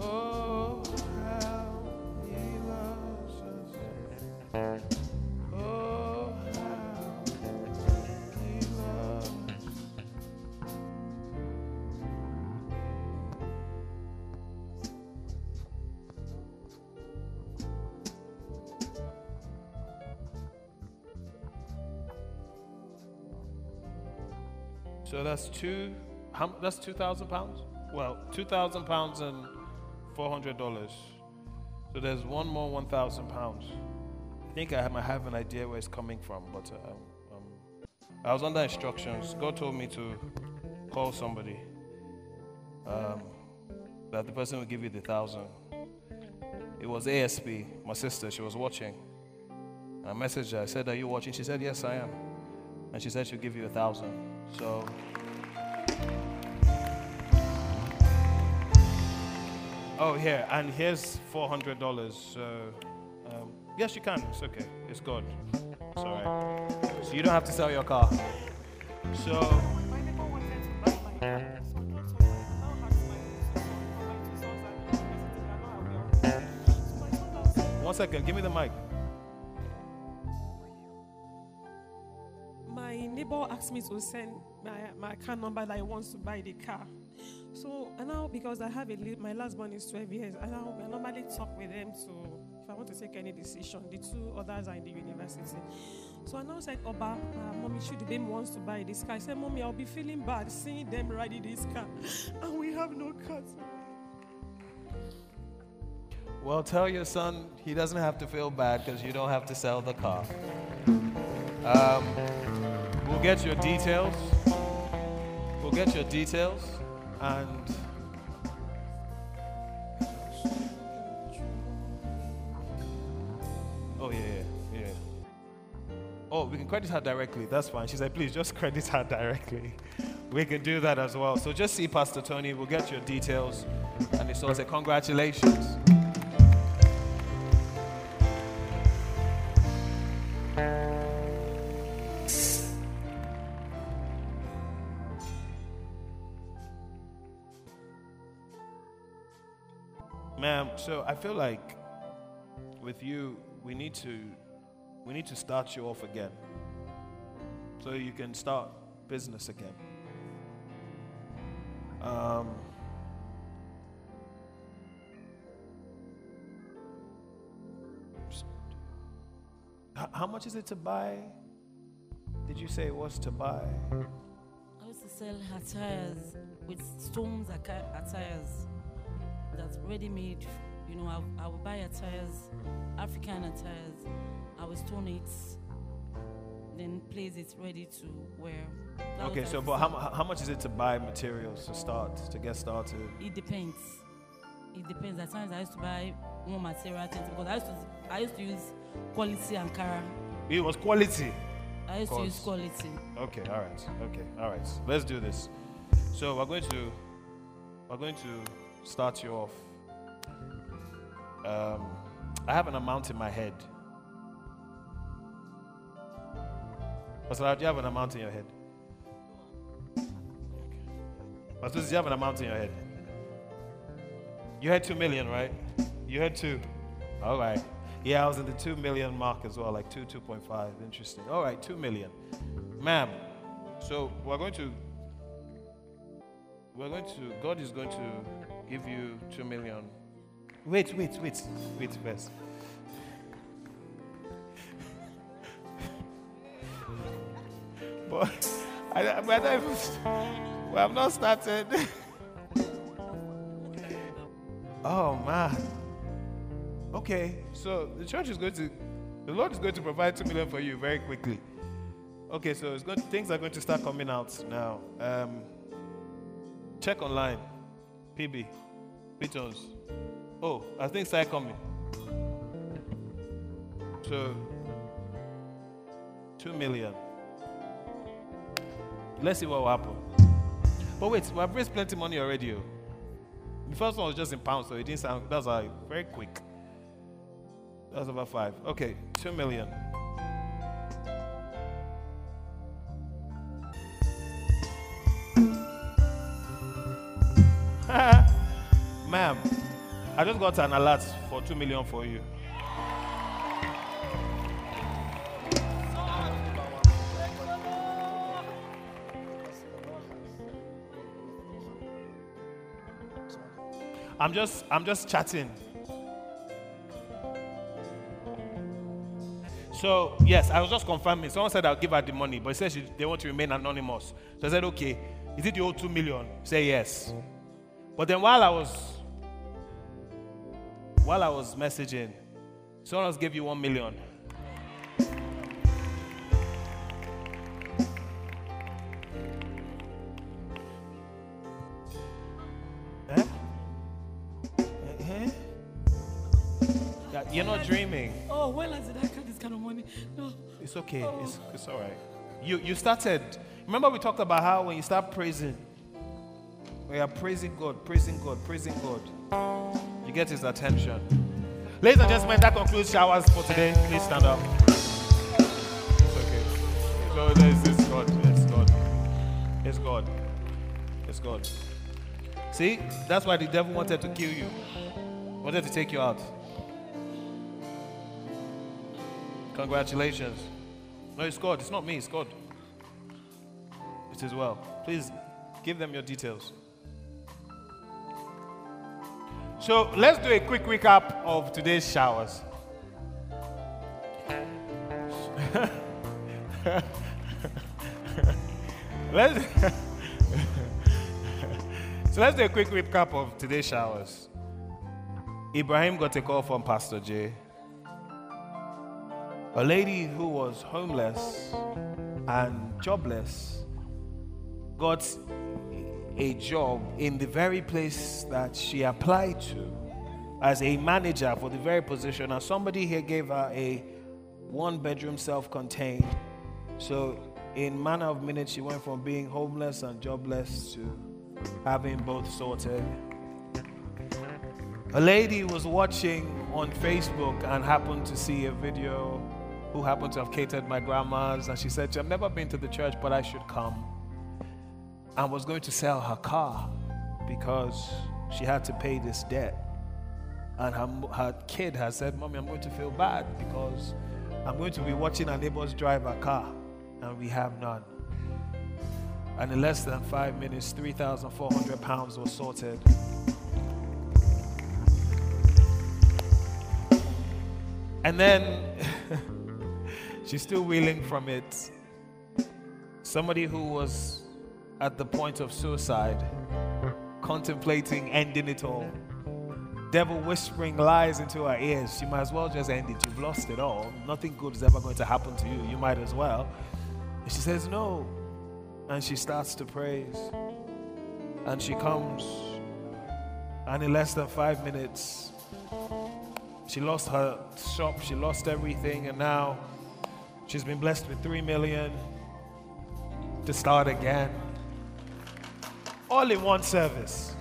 Oh, how He loves us. So that's two. How, that's two thousand pounds. Well, two thousand pounds and four hundred dollars. So there's one more one thousand pounds. I think I have an idea where it's coming from, but um, um, I was under instructions. God told me to call somebody. Um, that the person will give you the thousand. It was A S P, my sister. She was watching. And I messaged her. I said, "Are you watching?" She said, "Yes, I am." And she said she'll give you a thousand. So. Oh, here, yeah, and here's four hundred dollars. So, um, yes, you can. It's okay. It's God. It's all right. So you don't have to sell your car. So. One second. Give me the mic. Asked me to send my, my account number that he wants to buy the car. So, and now because I have a my last born is twelve years, and now I normally talk with them to if I want to take any decision. The two others are in the university. So I now said, Oba, uh, Mommy, should them wants to buy this car. I said, Mommy, I'll be feeling bad seeing them riding this car, and we have no cars. Well, tell your son he doesn't have to feel bad because you don't have to sell the car. Um, We'll get your details. We'll get your details, and oh yeah, yeah, yeah. Oh, we can credit her directly. That's fine. She said, please just credit her directly. We can do that as well. So just see Pastor Tony. We'll get your details, and it's all said. Congratulations. So I feel like with you, we need to we need to start you off again, so you can start business again. Um, how much is it to buy? Did you say it was to buy? I used to sell attires with stones attires that's ready-made. You know, I, I will buy attires, African attires. I will stone it, then place it ready to wear. That okay, so but how, how much is it to buy materials to start, to get started? It depends. It depends. At times I used to buy one material, because I used to, I used to use quality Ankara. It was quality? I used to use quality. Okay, all right, okay, all right. Let's do this. So we're going to, we're going to start you off. Um, I have an amount in my head. Pastor, do you have an amount in your head? Pastor, do you have an amount in your head? You had two million, right? You had two. All right. Yeah, I was in the two million mark as well, like two, two point five. Interesting. All right, two million, ma'am. So we're going to, we're going to. God is going to give you two million. Wait, wait, wait, wait first. But I, I, I don't even, well, I've not started. Oh man. Okay, so the church is going to, the Lord is going to provide two million for you very quickly. Okay, so it's going to, things are going to start coming out now. Um, check online, P B, Pete Jones. Oh, I think it's coming. So, two million. Let's see what will happen. But wait, we have raised plenty of money already. The first one was just in pounds, so it didn't sound. That's like very quick. That's about five. Okay, two million. Ma'am. I just got an alert for two million for you. I'm just, I'm just chatting. So, yes, I was just confirming. Someone said I'll give her the money, but she said they want to remain anonymous. So I said, okay, is it the old two million? Say yes. But then while I was, while I was messaging, someone else gave you one million. Huh? Uh-huh. Yeah, you're not dreaming. Oh, when did I get this kind of money? No. It's okay. Oh. It's, it's all right. You you started. Remember we talked about how when you start praising, we are praising God, praising God, praising God, you get His attention. Ladies and gentlemen, that concludes Showers for today. Please stand up. It's okay. Lord, it's, it's God. It's God. It's God. It's God. See, that's why the devil wanted to kill you. Wanted to take you out. Congratulations. No, it's God. It's not me. It's God. It is well. Please give them your details. So let's do a quick recap of today's showers. let's so let's do a quick recap of today's showers. Ibrahim got a call from Pastor J. A lady who was homeless and jobless got a job in the very place that she applied to as a manager for the very position, and somebody here gave her a one-bedroom self-contained. So in manner of minutes, she went from being homeless and jobless to having both sorted. A lady was watching on Facebook and happened to see a video who happened to have catered my grandma's, and she said, I've never been to the church, but I should come. And was going to sell her car because she had to pay this debt. And her, her kid has said, Mommy, I'm going to feel bad because I'm going to be watching our neighbors drive a car and we have none. And in less than five minutes, three thousand four hundred pounds was sorted. And then she's still reeling from it. Somebody who was at the point of suicide, contemplating ending it all. Devil whispering lies into her ears. You might as well just end it. You've lost it all. Nothing good is ever going to happen to you. You might as well. And she says no. And she starts to praise. And she comes. And in less than five minutes, she lost her shop. She lost everything. And now she's been blessed with three million to start again. All in one service.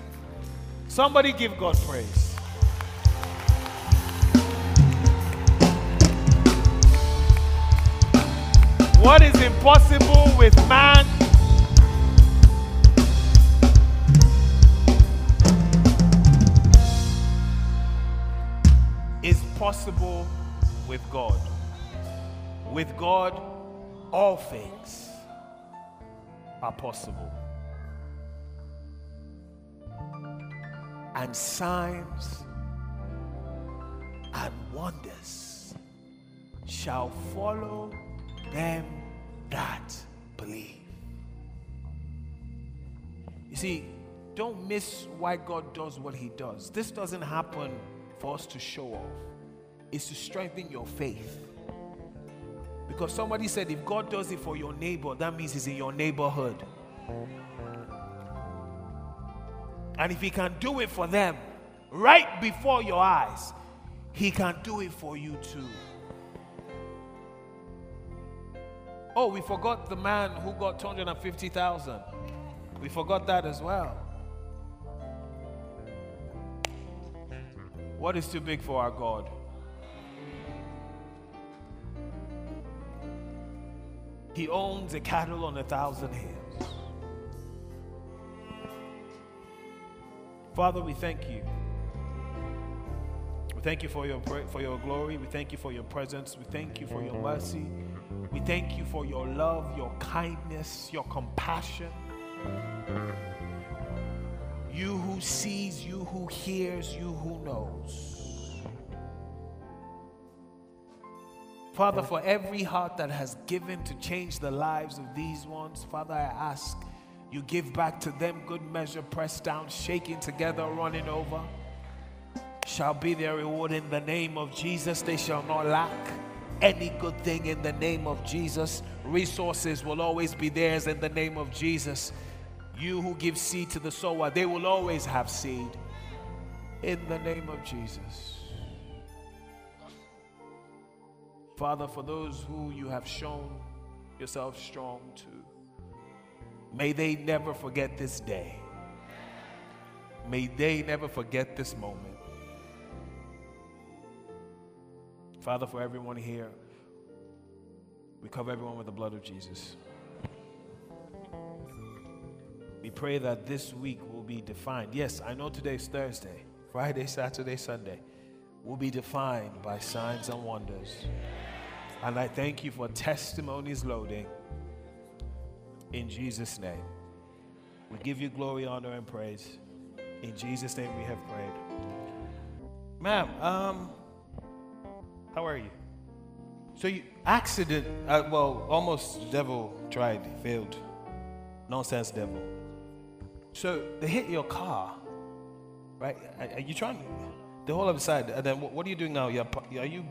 Somebody give God praise. What is impossible with man is possible with God. With God, all things are possible. And signs and wonders shall follow them that believe. You see, don't miss why God does what He does. This doesn't happen for us to show off. It's to strengthen your faith. Because somebody said, if God does it for your neighbor, that means He's in your neighborhood. And if He can do it for them right before your eyes, He can do it for you too. Oh, we forgot the man who got two hundred fifty thousand. We forgot that as well. What is too big for our God? He owns a cattle on a thousand hills. Father, we thank you. We thank you for your, for your glory. We thank you for your presence. We thank you for your mercy. We thank you for your love, your kindness, your compassion. You who sees, you who hears, you who knows. Father, for every heart that has given to change the lives of these ones, Father, I ask you give back to them good measure, pressed down, shaking together, running over. Shall be their reward in the name of Jesus. They shall not lack any good thing in the name of Jesus. Resources will always be theirs in the name of Jesus. You who give seed to the sower, they will always have seed in the name of Jesus. Father, for those who you have shown yourself strong to, may they never forget this day. May they never forget this moment. Father, for everyone here, we cover everyone with the blood of Jesus. We pray that this week will be defined. Yes, I know today's Thursday, Friday, Saturday, Sunday. Will be defined by signs and wonders. And I thank you for testimonies loading. In Jesus' name. We give you glory, honor, and praise. In Jesus' name we have prayed. Ma'am, um... how are you? So you, accident, uh, well, almost devil tried, failed. Nonsense devil. So they hit your car, right? Are, are you trying, the whole other side, and then what, what are you doing now? You're, are you,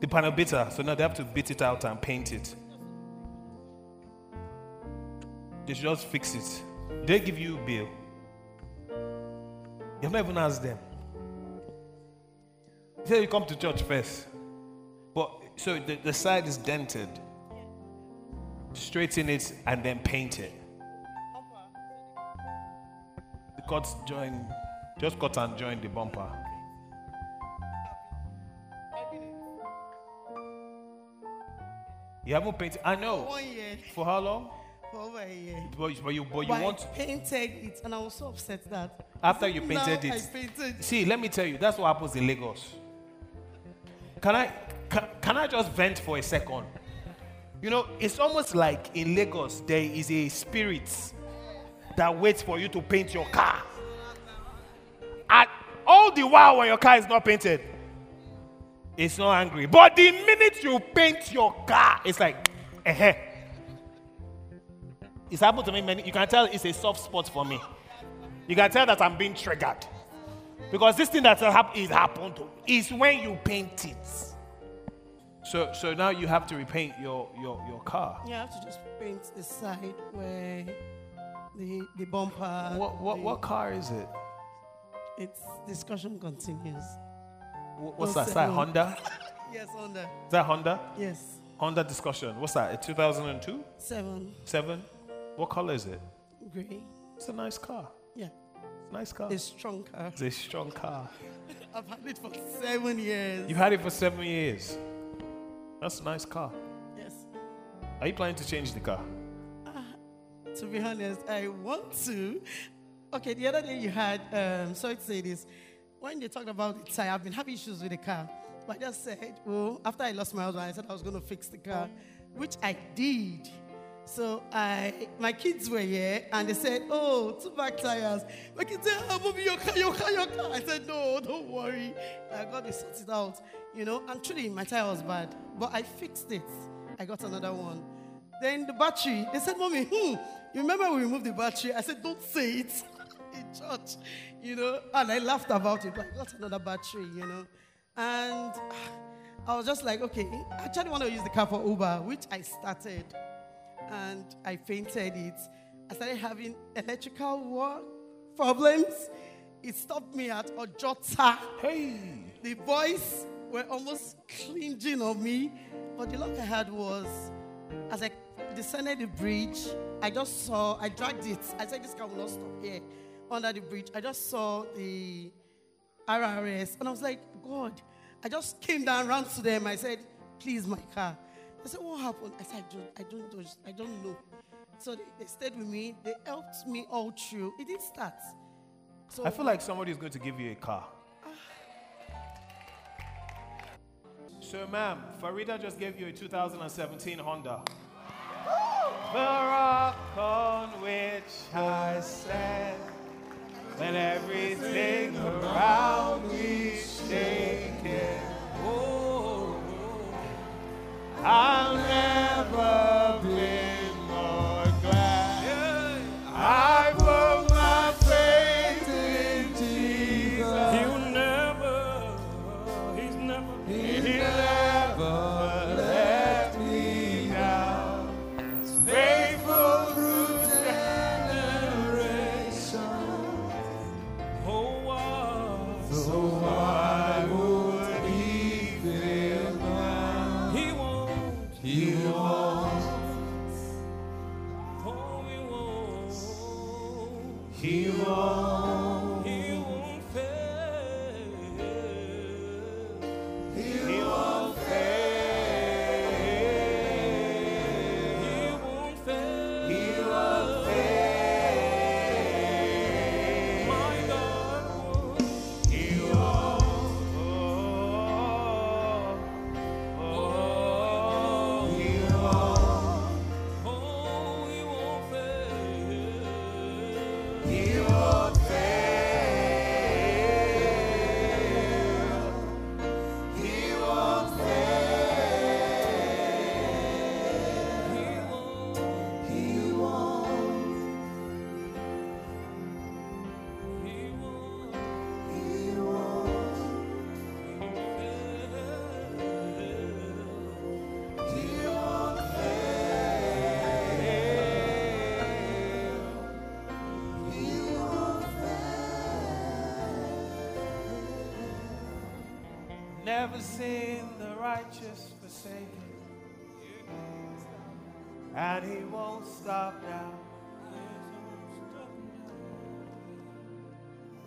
the panel beater, so now they have to beat it out and paint it. They should just fix it. They give you a bill. You've not even asked them. Say you come to church first, but so the, the side is dented. Straighten it and then paint it. The cuts join, just cut and join the bumper. You haven't painted. I know. One year. For how long? For over a year. But, but you, but you want. I painted it, and I was so upset that. After you painted it. I painted. See, let me tell you, that's what happens in Lagos. Can I can, can I just vent for a second? You know, it's almost like in Lagos, there is a spirit that waits for you to paint your car. And all the while when your car is not painted, it's not angry. But the minute you paint your car, it's like, eh-heh. It's happened to me many, you can tell it's a soft spot for me. You can tell that I'm being triggered. Because this thing that is happened to is when you paint it. So, so now you have to repaint your, your, your car. You have to just paint the side where the the bumper. What what the, what car is it? It's discussion continues. What's that? Is that Honda? Yes, Honda. Is that Honda? Yes. Honda discussion. What's that? A two thousand two? Seven. Seven. What color is it? Gray. It's a nice car. Yeah. Nice car. It's a strong car. It's a strong car. I've had it for seven years. You've had it for seven years. That's a nice car. Yes. Are you planning to change the car? Uh, to be honest, I want to. Okay, the other day you had, um, sorry to say this, when they talked about the tire, I've been having issues with the car. But I just said, oh, after I lost my husband, I said I was going to fix the car, which I did. So I, my kids were here, and they said, oh, two back tires. My kids said, oh, mommy, your car, your car, your car. I said, no, don't worry. I got to sort it out, you know. And truly, my tire was bad, but I fixed it. I got another one. Then the battery, they said, mommy, hmm, you remember we removed the battery? I said, don't say it in church, you know. And I laughed about it, but I got another battery, you know. And I was just like, okay, I actually want to use the car for Uber, which I started. And I painted it. I started having electrical work problems. It stopped me at Ojota. Hey! The boys were almost clinging on me. But the luck I had was, as I descended the bridge, I just saw, I dragged it. I said, this car will not stop here under the bridge. I just saw the R R S. And I was like, God. I just came down, ran to them. I said, please, my car. I said, what happened? I said, I don't, I don't, I don't know. So they, they stayed with me. They helped me all through. It didn't start. So I feel like somebody is going to give you a car. Uh, so, ma'am, Farida just gave you a two thousand seventeen Honda. The rock on which I stand, when everything around me is shaking. Oh. I'll never be more glad. Yeah. I put my faith in Jesus. He'll never, he's never, he'll never let me down. Faithful through generations. Oh, wow. So why? He won't, he won't fail, he won't fail, he won't fail, he won't fail, my God, he won't, he won't, he won't fail. He won't fail. He won't fail. He won't. He won't. He won't. He won't fail. He won't fail. Never seen the righteous forsaken, and he won't stop now.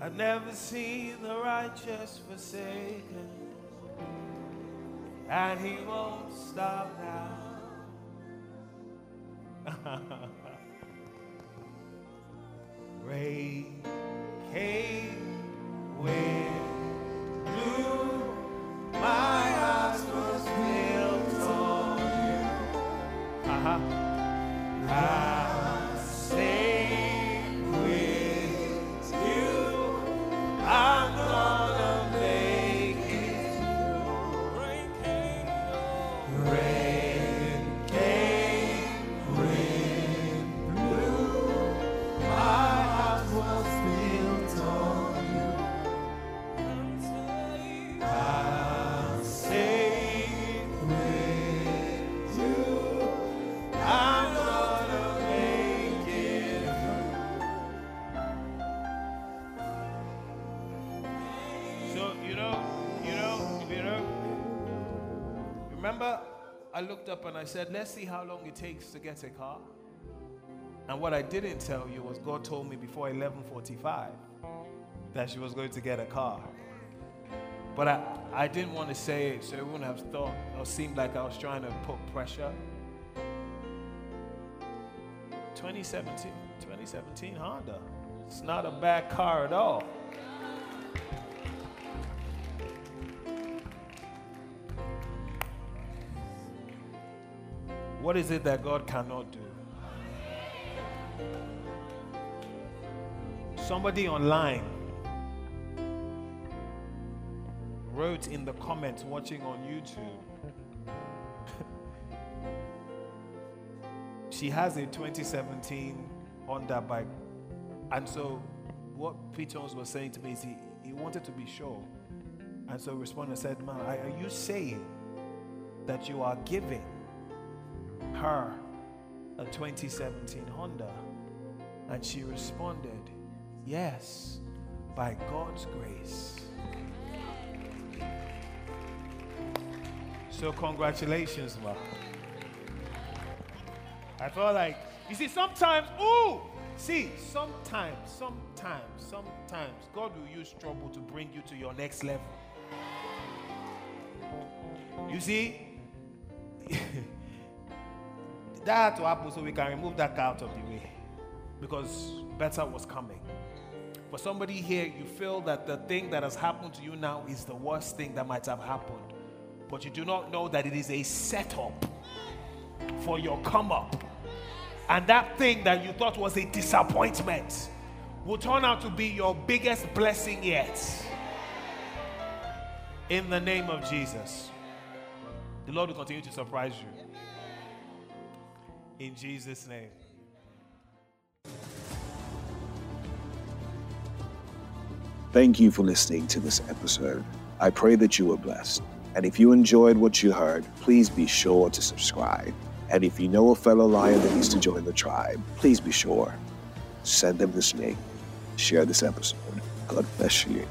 I've never seen the righteous forsaken, and he won't stop now. Gray came with blue. My house was built on you. Uh-huh. I sing with you. I'm gonna make it through. Rain came, rain came with blue. My house was built on you. I'm safe with you. I'm gonna make it through. So you know, you know, you know. Remember, I looked up and I said, "Let's see how long it takes to get a car." And what I didn't tell you was God told me before eleven forty-five that she was going to get a car. But I, I didn't want to say it, so it wouldn't have thought or seemed like I was trying to put pressure. twenty seventeen, twenty seventeen Honda. It's not a bad car at all. What is it that God cannot do? Somebody online wrote in the comments watching on YouTube, she has a twenty seventeen Honda bike. And so what Pete Jones was saying to me is he, he wanted to be sure. And so responded and said, "Man, are you saying that you are giving her a twenty seventeen Honda?" And she responded, "Yes, by God's grace." So congratulations, Ma. I felt like, you see, sometimes, ooh, see, sometimes, sometimes, sometimes, God will use trouble to bring you to your next level. You see, that had to happen so we can remove that car out of the way, because better was coming. For somebody here, you feel that the thing that has happened to you now is the worst thing that might have happened, but you do not know that it is a setup for your come up. And that thing that you thought was a disappointment will turn out to be your biggest blessing yet. In the name of Jesus. The Lord will continue to surprise you. In Jesus' name. Thank you for listening to this episode. I pray that you were blessed. And if you enjoyed what you heard, please be sure to subscribe. And if you know a fellow lion that needs to join the tribe, please be sure. Send them this link. Share this episode. God bless you.